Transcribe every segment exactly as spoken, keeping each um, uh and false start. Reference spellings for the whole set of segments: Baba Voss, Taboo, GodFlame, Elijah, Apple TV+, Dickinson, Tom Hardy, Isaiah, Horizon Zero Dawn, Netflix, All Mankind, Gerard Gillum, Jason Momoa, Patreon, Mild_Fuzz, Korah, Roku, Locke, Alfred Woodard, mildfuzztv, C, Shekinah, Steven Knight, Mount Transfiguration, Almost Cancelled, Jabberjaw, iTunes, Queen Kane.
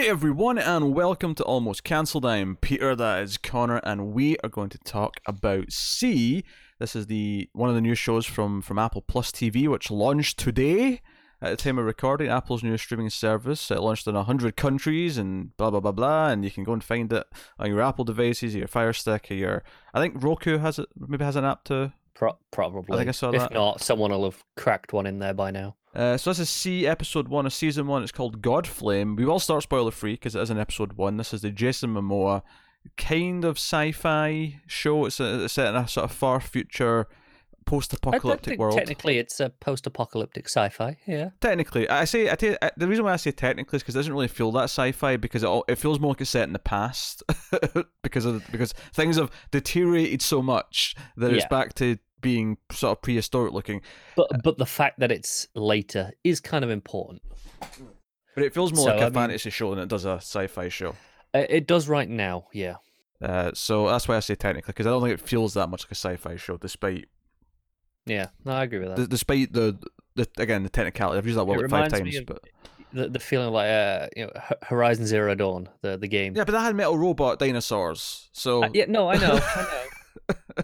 Hey everyone, and welcome to Almost Cancelled. I am Peter, that is Connor, and we are going to talk about C. This is the one of the new shows from, from Apple Plus T V, which launched today at the time of recording. Apple's new streaming service. It launched in one hundred countries and blah, blah, blah, blah, and you can go and find it on your Apple devices, your Fire Stick, or your... I think Roku has it. Maybe has an app to... Pro- probably. I think I saw that. If not, someone will have cracked one in there by now. Uh, so this is C, episode one of season one. It's called GodFlame. We will start spoiler free because it is in episode one. This is the Jason Momoa kind of sci-fi show. It's, a, it's set in a sort of far future post-apocalyptic world. Technically, it's a post-apocalyptic sci-fi. Yeah. Technically, I say I t- the reason why I say technically is because it doesn't really feel that sci-fi because it all, it feels more like it's set in the past because of because things have deteriorated so much that yeah. It's back to being sort of prehistoric looking, but but the fact that it's later is kind of important. But it feels more so, like a I mean, fantasy show than it does a sci-fi show. It does right now, yeah. Uh, so that's why I say technically, because I don't think it feels that much like a sci-fi show, despite. Yeah, no, I agree with that. D- despite the, the again the technicality, I've used that word like five times, of, but the the feeling like uh you know Horizon Zero Dawn, the the game. Yeah, but that had metal robot dinosaurs, so uh, yeah, no, I know, I know.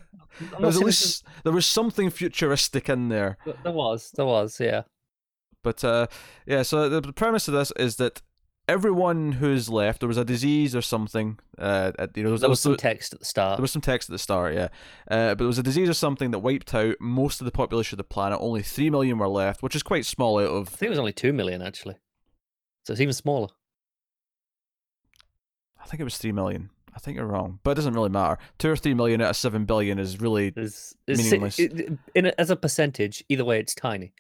There was, at least, there was something futuristic in there. There was, there was, yeah. But, uh, yeah, so the premise of this is that everyone who's left, there was a disease or something. Uh, at, you know, there was, there was some there, text at the start. There was some text at the start, yeah. Uh, but there was a disease or something that wiped out most of the population of the planet. Only three million were left, which is quite small out of... I think it was only two million, actually. So it's even smaller. I think it was three million. I think you're wrong, but it doesn't really matter. Two or three million out of seven billion is really it's, it's, meaningless. It, in a, as a percentage, either way, it's tiny.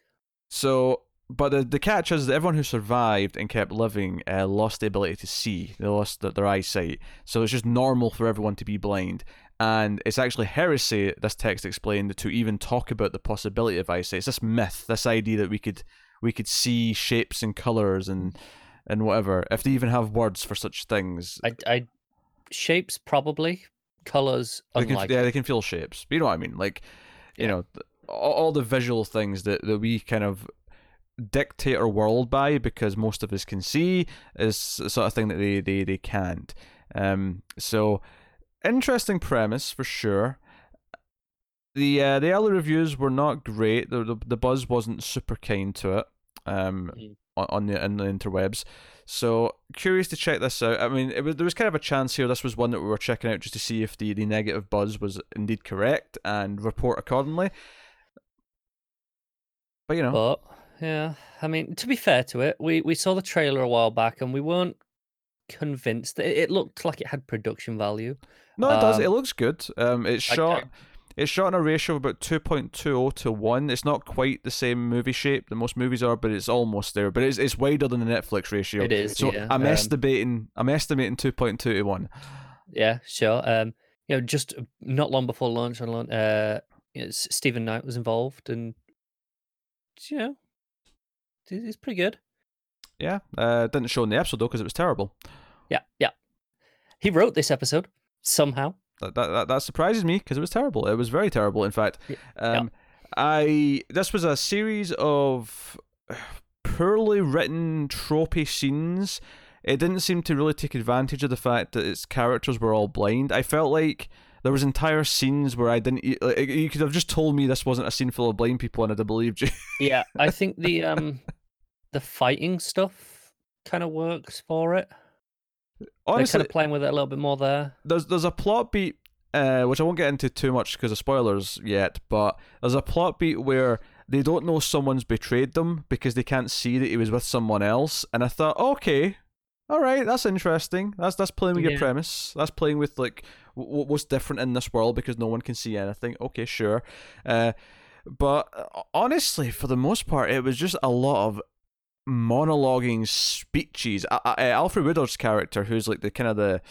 So, but the, the catch is that everyone who survived and kept living uh, lost the ability to see. They lost the, their eyesight. So it's just normal for everyone to be blind. And it's actually heresy, this text explained, to even talk about the possibility of eyesight. It's this myth, this idea that we could we could see shapes and colours and and whatever, if they even have words for such things. I... I... Shapes, probably. Colours, unlikely. Yeah, they can feel shapes. You know what I mean? Like, you yeah. know, all, all the visual things that, that we kind of dictate our world by because most of us can see is the sort of thing that they, they, they can't. Um, so, interesting premise for sure. The uh, the early reviews were not great. The, the, the buzz wasn't super kind to it. Um, mm. on the, on the interwebs. So, curious to check this out. I mean, it was, there was kind of a chance here. This was one that we were checking out just to see if the, the negative buzz was indeed correct and report accordingly. But, you know. But, yeah. I mean, to be fair to it, we, we saw the trailer a while back and we weren't convinced. That it, it looked like it had production value. No, it um, does. It looks good. Um, It's shot... I, I... It's shot in a ratio of about two point two oh to one. It's not quite the same movie shape that most movies are, but it's almost there. But it's it's wider than the Netflix ratio. It is. So yeah. I'm um, estimating I'm estimating two point two to one. Yeah, sure. Um, you know, just not long before launch, on launch, uh, you know, Steven Knight was involved, and you know, it's pretty good. Yeah, uh, didn't show in the episode though because it was terrible. Yeah, yeah. He wrote this episode somehow. That, that that surprises me because it was terrible. It was very terrible, in fact. Um, yeah. I this was a series of poorly written, tropey scenes. It didn't seem to really take advantage of the fact that its characters were all blind. I felt like there was entire scenes where I didn't. Like, you could have just told me this wasn't a scene full of blind people, and I'd have believed you. Yeah, I think the um the fighting stuff kind of works for it. Honestly, they're kind of playing with it a little bit more there. There's there's a plot beat, uh, which I won't get into too much because of spoilers yet, but there's a plot beat where they don't know someone's betrayed them because they can't see that he was with someone else. And I thought, okay, all right, that's interesting. That's that's playing with yeah. your premise. That's playing with like w- what's different in this world because no one can see anything. Okay, sure. Uh, but honestly, for the most part, it was just a lot of monologuing speeches. I, I, Alfred Woodard's character, who's like the kind of the,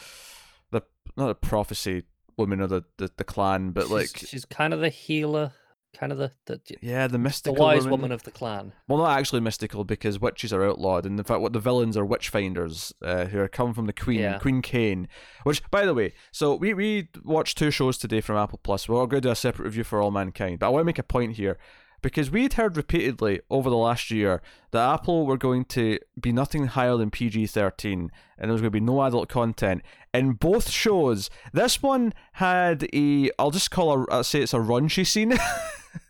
the not a prophecy woman or the, the, the clan, but she's, like she's kind of the healer, kind of the, the yeah the mystical the wise woman. woman of the clan. Well, not actually mystical because witches are outlawed, and in fact, what the villains are witch finders uh, who are come from the Queen yeah. Queen Kane. Which, by the way, so we we watched two shows today from Apple Plus. We're going to do a separate review for All Mankind, but I want to make a point here. because we had heard repeatedly over the last year that Apple were going to be nothing higher than P G thirteen and there was going to be no adult content. In both shows, this one had a, I'll just call it, I'll say it's a raunchy scene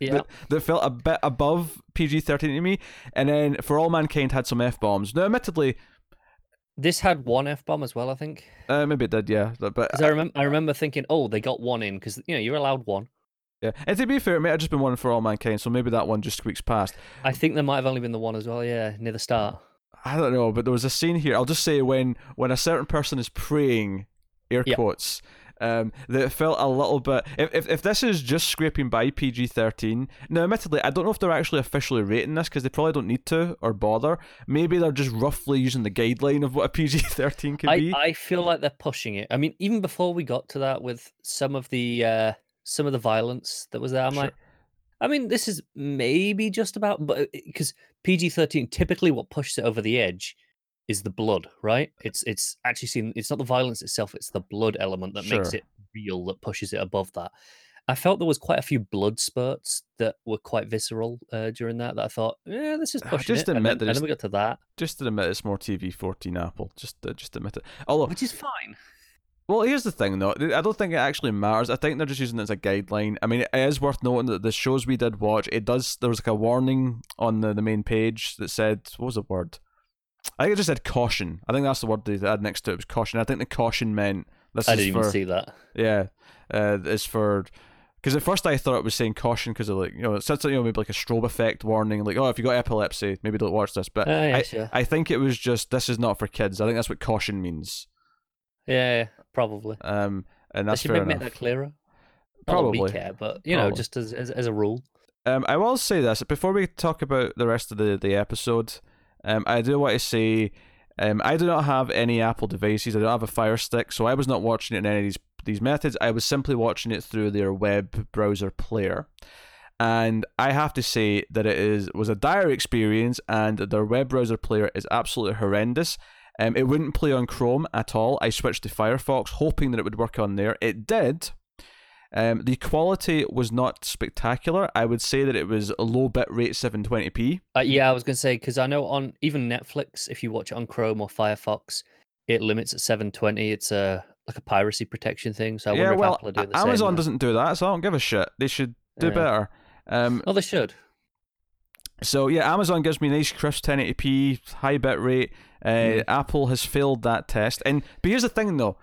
yeah. that, that felt a bit above P G thirteen to me. And then For All Mankind had some F-bombs. Now, admittedly, this had one F-bomb as well, I think. Uh, maybe it did, yeah. But I, I, remember, I remember thinking, oh, they got one in because, you know, you're allowed one. Yeah, and to be fair, it might have just been one For All Mankind, so maybe that one just squeaks past. I think there might have only been the one as well, yeah, near the start. I don't know, but there was a scene here, I'll just say, when, when a certain person is praying, air yep. quotes, um, that felt a little bit... If, if, if this is just scraping by P G thirteen... Now, admittedly, I don't know if they're actually officially rating this, because they probably don't need to, or bother. Maybe they're just roughly using the guideline of what a P G thirteen could I, be. I feel like they're pushing it. I mean, even before we got to that with some of the... Uh... some of the violence that was there. I'm sure. like, I mean, this is maybe just about, but because P G thirteen, typically what pushes it over the edge is the blood, right? It's it's actually seen, it's not the violence itself, it's the blood element that sure. makes it real, that pushes it above that. I felt there was quite a few blood spurts that were quite visceral uh, during that, that I thought, yeah, this is pushing just it. Admit and, then, and then we got to that. Just to admit it's more T V fourteen Apple. Just, uh, just admit it. Although, which is fine. Well, here's the thing, though. I don't think it actually matters. I think they're just using it as a guideline. I mean, it is worth noting that the shows we did watch, it does. There was like a warning on the, the main page that said, what was the word? I think it just said caution. I think that's the word they had next to it, was caution. I think the caution meant this I is didn't for, even see that. Yeah, uh, it's for. Because at first I thought it was saying caution because of, like, you know, it said something, you know, maybe like a strobe effect warning, like, oh, if you got epilepsy, maybe don't watch this. But oh, yeah, I, sure. I think it was just, this is not for kids. I think that's what caution means. Yeah, probably. Um, and that's they should fair make enough. That clearer. Probably, not that we care, but you know, probably. Just as, as as a rule. Um, I will say this before we talk about the rest of the, the episode. Um, I do want to say, um, I do not have any Apple devices. I don't have a Fire Stick, so I was not watching it in any of these these methods. I was simply watching it through their web browser player, and I have to say that it is was a dire experience, and their web browser player is absolutely horrendous. Um, it wouldn't play on Chrome at all. I switched to Firefox, hoping that it would work on there. It did. Um, the quality was not spectacular. I would say that it was a low bit rate, seven twenty p. Uh, yeah, I was going to say, because I know on even Netflix, if you watch it on Chrome or Firefox, it limits at seven twenty. It's a like a piracy protection thing. So I yeah, wonder well, if Apple are doing the Amazon same. Amazon doesn't do that, so I don't give a shit. They should do yeah. better. Um, oh, they should. So yeah, Amazon gives me nice crisp ten eighty p, high bit rate. Uh, mm. Apple has failed that test. And but here's the thing though,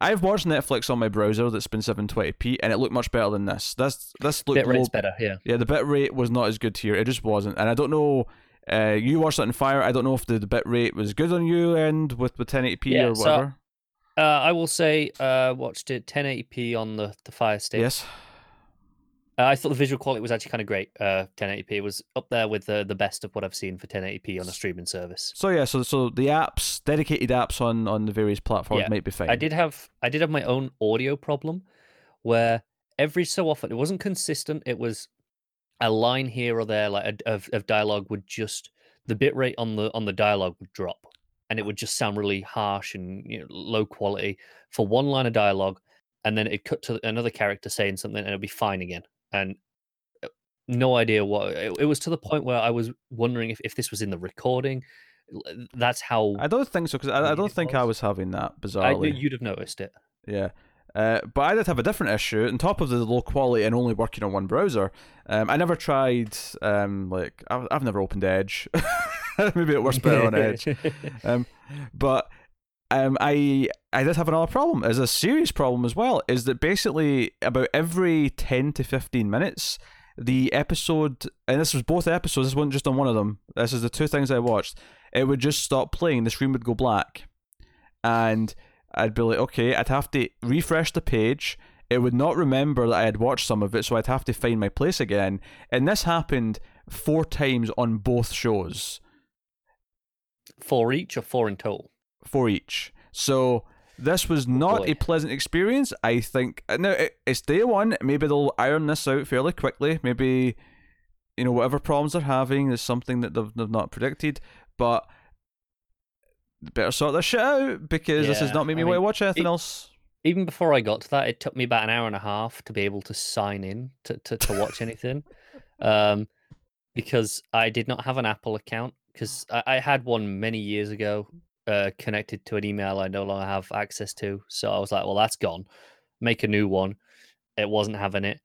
I've watched Netflix on my browser that's been seven twenty p, and it looked much better than this. This this looked bit rate's better, yeah. Yeah, the bit rate was not as good here. It just wasn't. And I don't know. Uh, you watched that in Fire. I don't know if the, the bit rate was good on your end with with ten eighty p yeah, or whatever. So, uh, I will say, uh, watched it ten eighty p on the the Fire Stick. Yes. I thought the visual quality was actually kind of great. Uh, ten eighty p, it was up there with the the best of what I've seen for ten eighty p on a streaming service. So yeah, so so the apps, dedicated apps on, on the various platforms yeah. might be fine. I did have I did have my own audio problem, where every so often it wasn't consistent. It was a line here or there, like a, of of dialogue would just the bitrate on the on the dialogue would drop, and it would just sound really harsh and, you know, low quality for one line of dialogue, and then it cut to another character saying something, and it'd be fine again. And no idea what it, it was, to the point where I was wondering if, if this was in the recording. That's how I don't think so, because I, I don't think was. I was having that bizarrely. I, you'd have noticed it. Yeah, uh, but I did have a different issue. On top of the low quality and only working on one browser, um, I never tried. Um, like I've, I've never opened Edge. Maybe it works better on Edge. Um, but um, I. I did have another problem, as a serious problem as well, is that basically about every ten to fifteen minutes, the episode, and this was both episodes, this wasn't just on one of them, this is the two things I watched, it would just stop playing, the screen would go black. And I'd be like, okay, I'd have to refresh the page, it would not remember that I had watched some of it, so I'd have to find my place again. And this happened four times on both shows. Four each or four in total? Four each. So... This was not Boy. a pleasant experience, I think. Now, it, it's day one. Maybe they'll iron this out fairly quickly. Maybe, you know, whatever problems they're having is something that they've, they've not predicted. But better sort this shit out, because yeah, this has not made me I want mean, to watch anything it, else. Even before I got to that, it took me about an hour and a half to be able to sign in to, to, to watch anything. um, because I did not have an Apple account, because I, I had one many years ago uh, connected to an email I no longer have access to. So I was like, well, that's gone. Make a new one. It wasn't having it.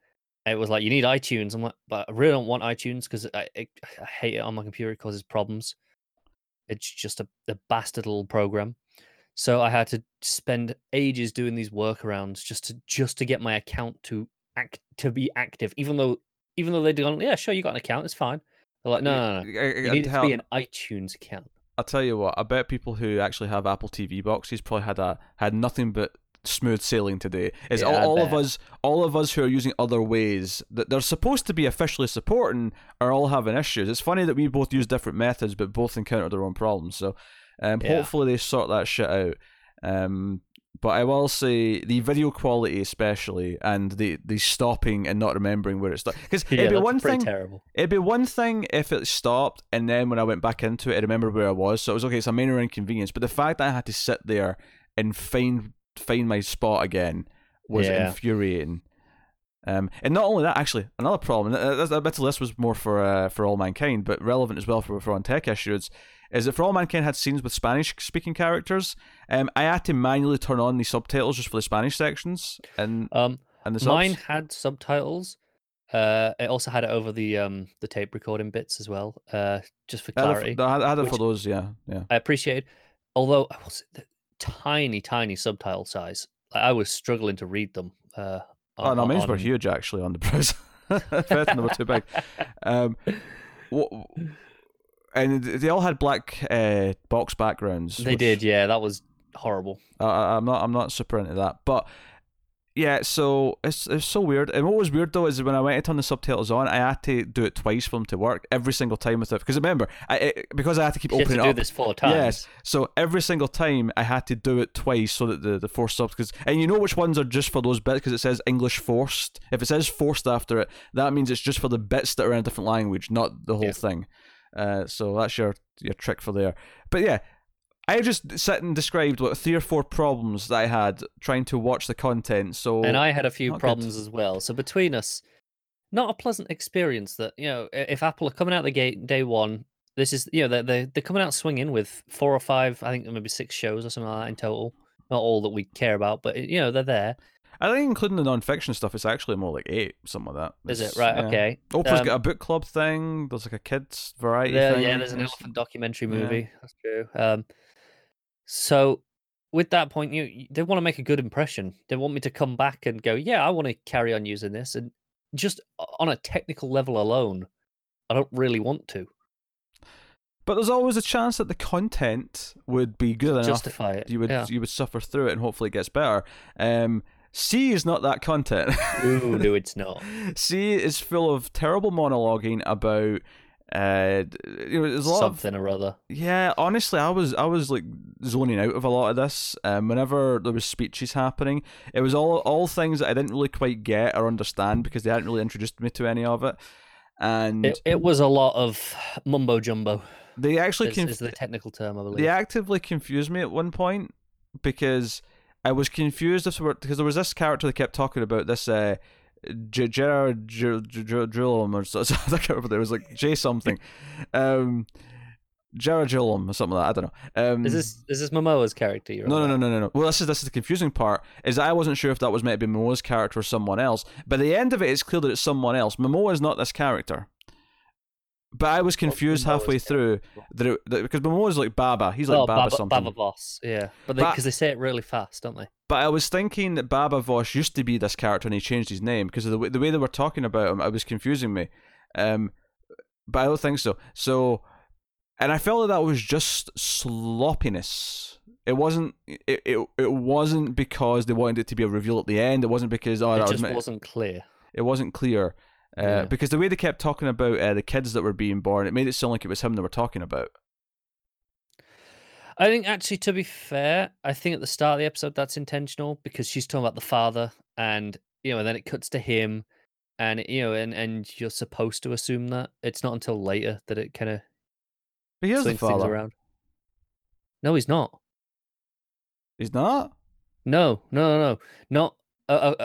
It was like, you need iTunes. I'm like, but I really don't want iTunes because I, I, I hate it on my computer. It causes problems. It's just a, a bastard little program. So I had to spend ages doing these workarounds just to just to get my account to act to be active. Even though even though they'd gone, yeah, sure, you got an account, it's fine. They're like, no, no, no, you need it to be an iTunes account. I'll tell you what, I bet people who actually have Apple T V boxes probably had a had nothing but smooth sailing today. Is yeah, all, all of us all of us who are using other ways that they're supposed to be officially supporting are all having issues. It's funny that we both use different methods but both encounter their own problems. So um, yeah. hopefully they sort that shit out. Um, but I will say the video quality especially and the, the stopping and not remembering where it stopped. Because yeah, it'd be one thing terrible. It'd be one thing if it stopped and then when I went back into it I remembered where I was. So it was okay, it's a minor inconvenience. But the fact that I had to sit there and find find my spot again was yeah. infuriating. Um, and not only that, actually, another problem, that, that bit of the list was more for uh, for All Mankind, but relevant as well for, for on tech issues, is that for All Mankind had scenes with Spanish-speaking characters. Um, I had to manually turn on the subtitles just for the Spanish sections. And, um, and the subs. Mine had subtitles. Uh, it also had it over the um the tape recording bits as well, uh, just for clarity. I had it for, had it for those, yeah, yeah. I appreciated, although I was... tiny tiny subtitle size, I was struggling to read them. Uh on, oh no, mine on... were huge actually on the browser. They were too big. Um what, and they all had black uh box backgrounds. They which, did yeah that was horrible. uh, i'm not i'm not super into that, but yeah, so it's it's so weird. And what was weird though is when I went to turn the subtitles on, I had to do it twice for them to work every single time with it. Because remember, I it, because I had to keep you opening had to it do up. This four times. Yes, so every single time I had to do it twice so that the the four subs. Cause, and you know which ones are just for those bits because it says English forced. If it says forced after it, that means it's just for the bits that are in a different language, not the whole yeah. thing. Uh, so that's your your trick for there. But yeah. I just sat and described what three or four problems that I had trying to watch the content. So and I had a few problems good. as well. So between us, not a pleasant experience. That you know, if Apple are coming out the gate day one, this is you know they they they're coming out swinging with four or five, I think maybe six shows or something like that in total. Not all that we care about, but you know they're there. I think including the non-fiction stuff, it's actually more like eight, something like that. It's, is it? Right, yeah. Okay. Oprah's um, got a book club thing. There's like a kids variety there, thing. Yeah, there's an elephant documentary movie. Yeah. That's true. Um, so with that point, you they want to make a good impression. They want me to come back and go, yeah, I want to carry on using this. And just on a technical level alone, I don't really want to. But there's always a chance that the content would be good enough. Justify it. You would, yeah. you would suffer through it and hopefully it gets better. Um, C is not that content. Ooh, no, it's not. C is full of terrible monologuing about... Uh, you know, there's a lot something of, or other. Yeah, honestly, I was I was like zoning out of a lot of this. Um, whenever there was speeches happening, it was all all things that I didn't really quite get or understand because they hadn't really introduced me to any of it. And it, it was a lot of mumbo jumbo. They actually is, conf- is the technical term, I believe. They actively confused me at one point because I was confused if because there was this character they kept talking about this. Uh, Gerard Gillum or something. I can't remember. There was like J something. Um, Gerard Gillum or something like that. I don't know. Um, is this is this Momoa's character? You're no, no, no, no, no, no. Well, this is this is the confusing part. Is that I wasn't sure if that was meant to be Momoa's character or someone else. By the end of it, it's clear that it's someone else. Momoa is not this character. But I was confused well, halfway through that, it, that because Momoa's like Baba. He's like oh, Baba, Baba something. Baba Voss, yeah. But because they, they say it really fast, don't they? But I was thinking that Baba Voss used to be this character and he changed his name because of the way, the way they were talking about him, it was confusing me. Um, but I don't think so. So, and I felt that that was just sloppiness. It wasn't. It it, it wasn't because they wanted it to be a reveal at the end. It wasn't because oh, it that just was, wasn't clear. It wasn't clear. Uh, yeah. Because the way they kept talking about uh, the kids that were being born, it made it sound like it was him they were talking about. I think actually, to be fair, I think at the start of the episode that's intentional because she's talking about the father, and you know, and then it cuts to him, and you know, and, and you're supposed to assume that. It's not until later that it kind of. But he is the father. Around. No, he's not. He's not. No, no, no, no, not. Uh, uh,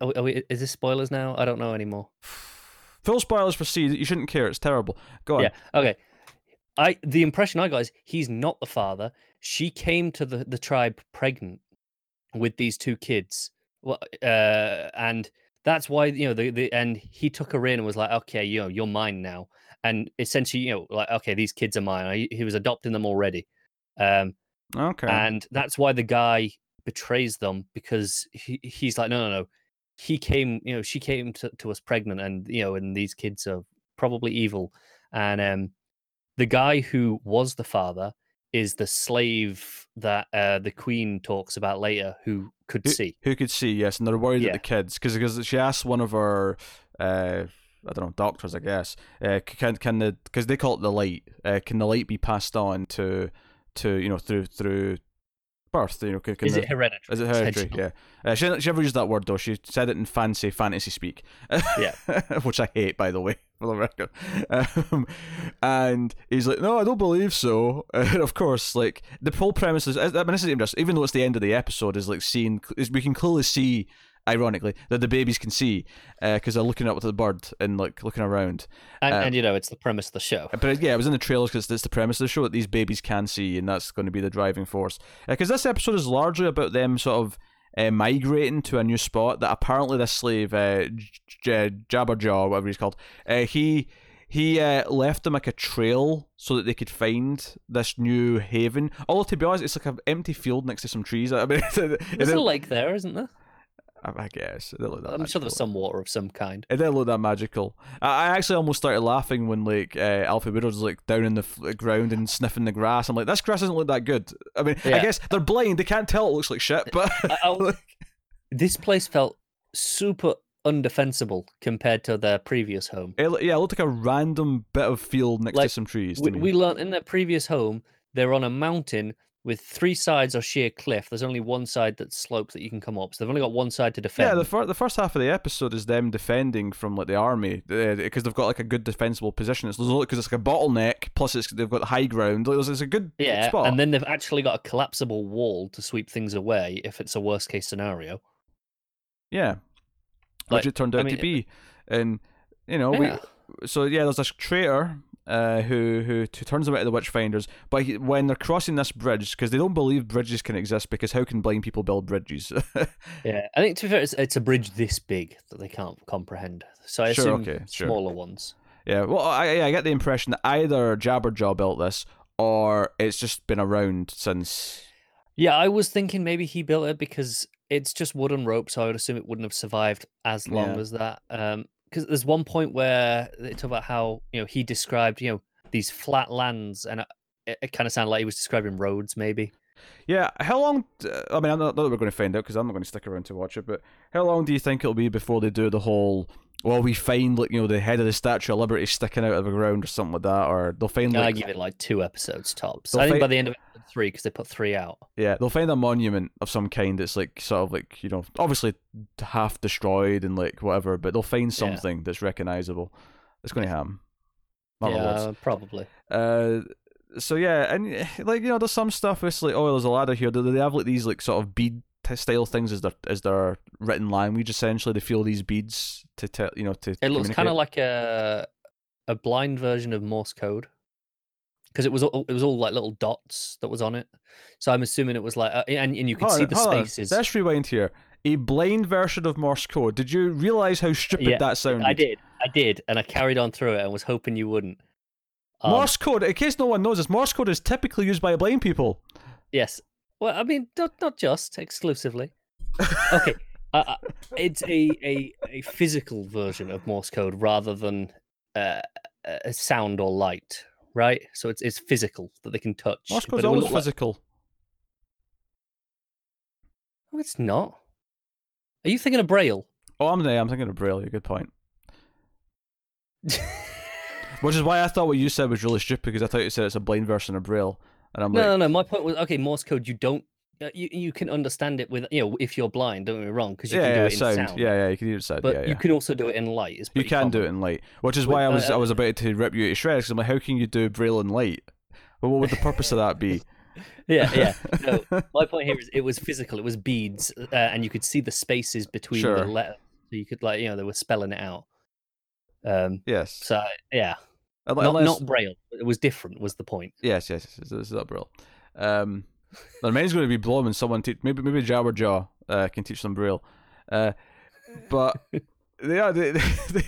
uh, Are we, is this spoilers now? I don't know anymore. Full spoilers for C. You shouldn't care. It's terrible. Go on. Yeah. Okay. I the impression I got is he's not the father. She came to the, the tribe pregnant with these two kids. Well, uh, and that's why, you know, the, the and he took her in and was like, okay, you know, you're mine now. And essentially, you know, like, okay, these kids are mine. I, he was adopting them already. Um, okay. And that's why the guy betrays them, because he, he's like, no, no, no. He came, you know, she came to, to us pregnant, and, you know, and these kids are probably evil. And um, the guy who was the father is the slave that uh, the queen talks about later, who could who, see. Who could see, yes. And they're worried yeah. that the kids, because she asked one of her... Uh, I don't know, doctors, I guess. Uh, can can the because they call it the light? Uh, can the light be passed on to to you know through through birth? You know, can is the, it hereditary? Is it hereditary? Yeah. Uh, she she never used that word though. She said it in fancy fantasy speak. Yeah, which I hate, by the way, for the record. Um, and he's like, no, I don't believe so. And of course, like the whole premise is, I mean, this is even just, even though it's the end of the episode, is like seeing is we can clearly see. Ironically, that the babies can see because uh, they're looking up at the bird and like looking around. And, um, and you know, it's the premise of the show. But yeah, it was in the trailers because it's the premise of the show that these babies can see, and that's going to be the driving force. Because uh, this episode is largely about them sort of uh, migrating to a new spot that apparently this slave, uh, J- J- Jabberjaw, whatever he's called, uh, he... He uh, left them like a trail so that they could find this new haven. Although, to be honest, it's like an empty field next to some trees. I mean, there's a lake there, isn't there? I guess. That I'm magical. Sure there was some water of some kind. It didn't look that magical. I actually almost started laughing when like uh, Alfred Woodard was like down in the f- ground and sniffing the grass. I'm like, this grass doesn't look that good. I mean, yeah. I guess they're blind. They can't tell it looks like shit. But I, I, like... This place felt super undefensible compared to their previous home. It, yeah, it looked like a random bit of field next like, to some trees. To we, we learned in their previous home, they're on a mountain with three sides or sheer cliff. There's only one side that slopes that you can come up. So they've only got one side to defend. Yeah, the, fir- the first half of the episode is them defending from like the army because uh, they've got like a good defensible position. It's because it's like a bottleneck. Plus, it's they've got high ground. It's, it's a good yeah, spot. And then they've actually got a collapsible wall to sweep things away if it's a worst case scenario. Yeah, like, which it turned out I mean, to be, and you know yeah. we. So yeah, there's this traitor. Uh, who, who who turns them out of the Witchfinders, but he, when they're crossing this bridge, because they don't believe bridges can exist, because how can blind people build bridges? Yeah, I think to be fair, it's, it's a bridge this big that they can't comprehend. So I sure, assume okay, smaller sure. ones. Yeah, well, I, I get the impression that either Jabberjaw built this, or it's just been around since. Yeah, I was thinking maybe he built it because it's just wood and rope, so I would assume it wouldn't have survived as long yeah. as that. Um, Because there's one point where they talk about how, you know, he described, you know, these flat lands, and it, it kind of sounded like he was describing roads, maybe. Yeah. How long? Uh, I mean, I'm not, not that we're going to find out because I'm not going to stick around to watch it, but how long do you think it'll be before they do the whole, well, we find, like, you know, the head of the Statue of Liberty sticking out of the ground or something like that, or they'll find. Like, I give it like two episodes tops. I think find, by the end of episode three, because they put three out. Yeah, they'll find a monument of some kind that's like sort of like, you know, obviously half destroyed and like whatever, but they'll find something yeah. that's recognizable. It's going to happen. Not yeah, probably. Uh, so yeah, and like, you know, there's some stuff. It's like, oh, there's a ladder here. Do they have like these like sort of bead style things as their as their written language? Essentially, they feel these beads to tell you know to. It looks kind of like a a blind version of Morse code, because it was all, it was all like little dots that was on it. So I'm assuming it was like uh, and and you could hold see on, the spaces. On. Let's rewind here. A blind version of Morse code. Did you realize how stupid yeah, that sounded? I did, I did, and I carried on through it and was hoping you wouldn't. Um, Morse code. In case no one knows this, Morse code is typically used by blind people. Yes. Well, I mean, not not just exclusively. Okay, uh, it's a, a, a physical version of Morse code rather than uh, a sound or light, right? So it's it's physical that they can touch. Morse code's always physical. Like... No, it's not. Are you thinking of Braille? Oh, I'm there. I'm thinking of Braille. Good point. Which is why I thought what you said was really stupid, because I thought you said it's a blind version of Braille. And I'm no, like, no, no. My point was, okay, Morse code. You don't, you, you can understand it with, you know, if you're blind. Don't get me wrong, because you yeah, can do yeah, it in sound. sound. Yeah, yeah, you can do it in sound. But yeah, yeah. you can also do it in light. It's you can common. do it in light, which is but, why I was, uh, I was about to rip you to shreds. Because I'm like, how can you do Braille in light? Well, what would the purpose of that be? Yeah, yeah. No, my point here is, it was physical. It was beads, uh, and you could see the spaces between sure. the letters. So you could, like, you know, they were spelling it out. Um, yes. So, yeah. Like, not, unless... not Braille. It was different, was the point. Yes, yes. yes, yes this is not Braille. Um, my mind's going to be blown when someone teach. Maybe maybe Jawa Jaw uh, can teach them Braille. Uh, but they are, they, they, they,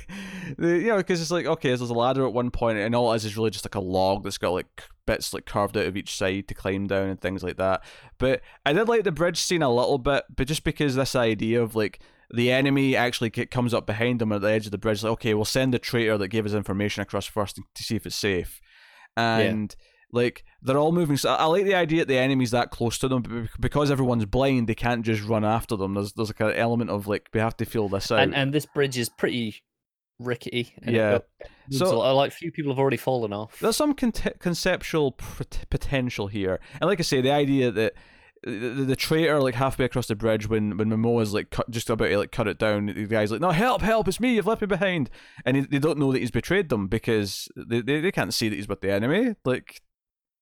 they, you know, because it's like, okay, there's a ladder at one point, and all it is is really just like a log that's got like bits like carved out of each side to climb down and things like that. But I did like the bridge scene a little bit, but just because this idea of like, the enemy actually comes up behind them at the edge of the bridge, like, okay, we'll send the traitor that gave us information across first to see if it's safe. And, yeah. like, they're all moving. So I like the idea that the enemy's that close to them, but because everyone's blind, they can't just run after them. There's there's like an element of, like, we have to feel this out. And, and this bridge is pretty rickety. Yeah. So, so, like, few people have already fallen off. There's some con- conceptual p- potential here. And like I say, the idea that The, the traitor, like halfway across the bridge, when when Momoa's like cut, just about to like cut it down, the guy's like, "No, help, help! It's me! You've left me behind!" And he, they don't know that he's betrayed them because they, they, they can't see that he's with the enemy. Like,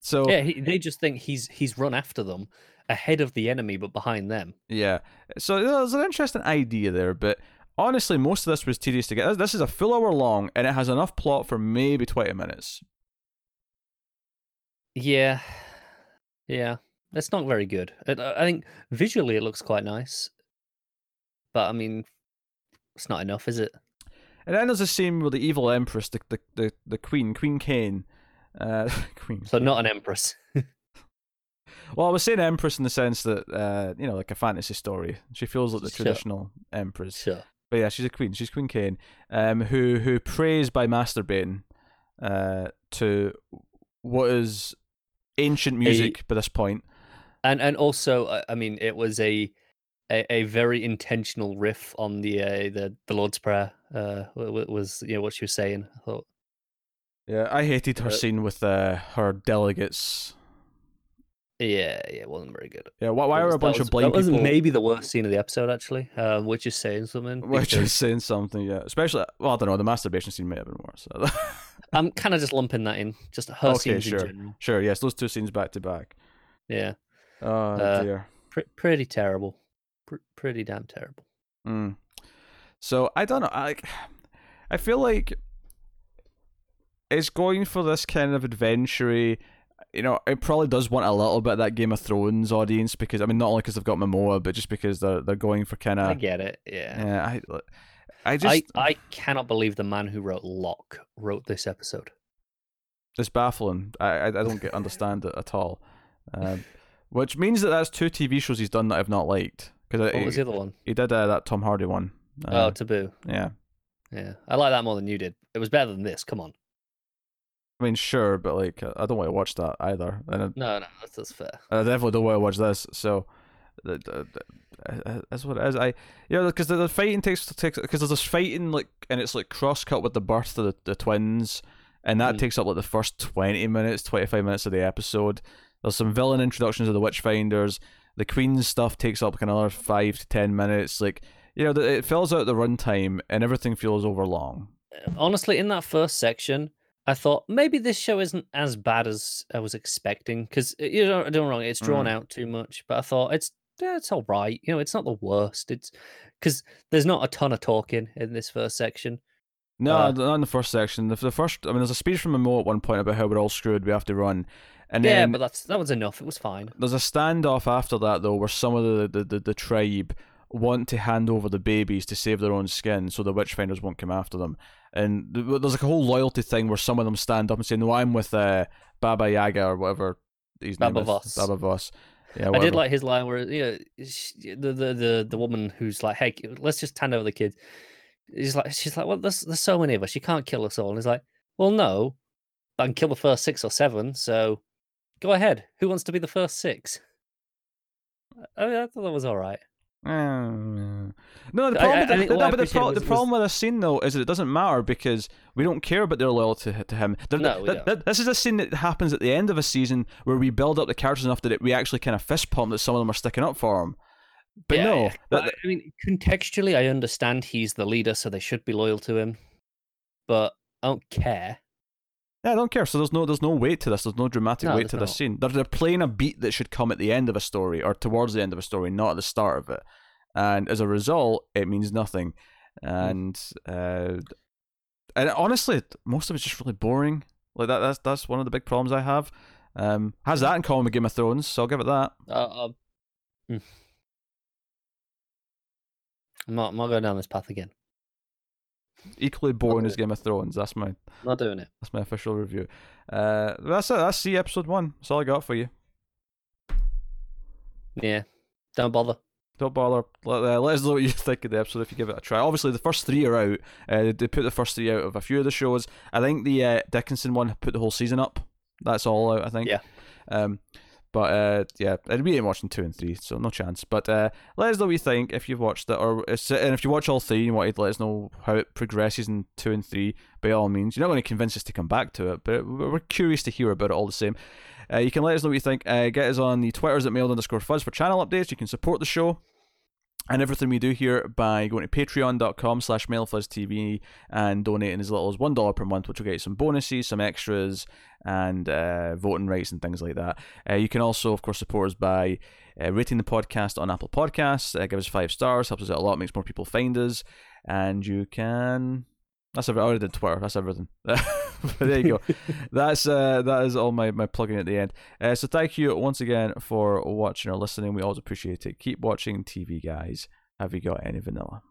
so yeah, he, they just think he's he's run after them, ahead of the enemy, but behind them. Yeah, so there's an interesting idea there, but honestly, most of this was tedious to get. This is a full hour long, and it has enough plot for maybe twenty minutes. Yeah, yeah. It's not very good. I think visually it looks quite nice, but I mean, it's not enough, is it? And then there's a scene with the evil empress, the the, the, the queen, Queen Kane, uh, Queen. So not an empress. Well, I was saying empress in the sense that uh, you know, like a fantasy story. She feels like the sure. traditional empress. Sure. But yeah, she's a queen. She's Queen Kane, um, who who prays by masturbating uh, to what is ancient music a- by this point. And and also, I mean, it was a a, a very intentional riff on the uh, the the Lord's Prayer. Uh, was you know what she was saying? I thought. Yeah, I hated her but, scene with uh, her delegates. Yeah, yeah, it wasn't very good. Yeah, why, why was, are a bunch was, of blind that people? That was maybe the worst scene of the episode, actually. Uh, which is saying something. Which is saying something, yeah. Especially, well, I don't know, the masturbation scene may have been worse. So. I'm kind of just lumping that in, just her okay, scenes sure. in general. Sure, yes, those two scenes back to back. Yeah. Oh uh, dear! Pr- pretty terrible, pr- pretty damn terrible. Mm. So I don't know. I, I feel like it's going for this kind of adventure-y. You know, it probably does want a little bit of that Game of Thrones audience because I mean, not only because they've got Momoa, but just because they're they're going for kind of. I get it. Yeah. Yeah. I, I just. I, I cannot believe the man who wrote Locke wrote this episode. It's baffling. I I, I don't get understand it at all. Um, Which means that that's two T V shows he's done that I've not liked. What I, was the other one? He did uh, that Tom Hardy one. Uh, oh, Taboo. Yeah. Yeah. I like that more than you did. It was better than this. Come on. I mean, sure, but like, I don't want to watch that either. And I, no, no, that's, that's fair. And I definitely don't want to watch this, so uh, uh, uh, that's what it is. I, you know, because the, the fighting takes, takes, because there's this fighting, like, and it's like cross-cut with the birth of the, the twins, and that mm. takes up like the first twenty minutes, twenty-five minutes of the episode. There's some villain introductions of the Witchfinders. The Queen's stuff takes up like another five to ten minutes. Like, you know, it fills out the runtime and everything feels overlong. Honestly, in that first section, I thought maybe this show isn't as bad as I was expecting because, you know, don't get me wrong, it's drawn mm. out too much. But I thought it's yeah, it's all right. You know, it's not the worst. It's because there's not a ton of talking in this first section. No, uh, not in the first section. The, the first, I mean, there's a speech from Momoa at one point about how we're all screwed. We have to run. And yeah, then, but that's that was enough. It was fine. There's a standoff after that, though, where some of the, the, the, the tribe want to hand over the babies to save their own skin so the Witchfinders won't come after them. And there's like a whole loyalty thing where some of them stand up and say, no, I'm with uh, Baba Yaga or whatever his Baba name Voss. is. Baba Voss. Yeah, I did like his line where you know, she, the, the, the, the woman who's like, hey, let's just hand over the kids. He's like, she's like, well, there's, there's so many of us. You can't kill us all. And he's like, well, no, I can kill the first six or seven, so... Go ahead. Who wants to be the first six? I, mean, I thought that was all right. Mm. No, the problem, I, I, the, I mean, no, but the, pro- was, the problem was... with this scene, though, is that it doesn't matter because we don't care about their loyalty to him. The, no, the, we don't. The, this is a scene that happens at the end of a season where we build up the characters enough that it, we actually kind of fist pump that some of them are sticking up for him. But yeah, no. Yeah. That, that... I mean, contextually, I understand he's the leader, so they should be loyal to him. But I don't care. Yeah, I don't care. So there's no there's no weight to this. There's no dramatic no, weight to not. this scene. They're, they're playing a beat that should come at the end of a story or towards the end of a story, not at the start of it. And as a result, it means nothing. And uh, and honestly, most of it's just really boring. Like that. That's that's one of the big problems I have. Um, has that in common with Game of Thrones, so I'll give it that. Uh, uh, I'm not. I'm not going down this path again. Equally boring as Game of Thrones. That's my not doing it. That's my official review. Uh, that's it. That's C episode one. That's all I got for you. Yeah, don't bother. Don't bother. Let, uh, let us know what you think of the episode if you give it a try. Obviously, the first three are out. Uh, they put the first three out of a few of the shows. I think the uh, Dickinson one put the whole season up. That's all out, I think. Yeah. Um, but uh, yeah, we ain't watching two and three, so no chance. But uh, let us know what you think if you've watched it, or and if you watch all three and you want to let us know how it progresses in two and three. By all means, you're not going to convince us to come back to it, but we're curious to hear about it all the same. Uh, you can let us know what you think. Uh, get us on the Twitters at Mailed underscore Fuzz for channel updates. You can support the show and everything we do here by going to patreon.com slash mailfuzzTV and donating as little as one dollar per month, which will get you some bonuses, some extras, and uh, voting rights and things like that. Uh, you can also, of course, support us by uh, rating the podcast on Apple Podcasts. Uh, give us five stars, helps us out a lot, makes more people find us. And you can... That's everything. I already did Twitter. That's everything. There you go. That's uh, that is all my, my plugging at the end. Uh, so thank you once again for watching or listening. We always appreciate it. Keep watching T V, guys. Have you got any vanilla?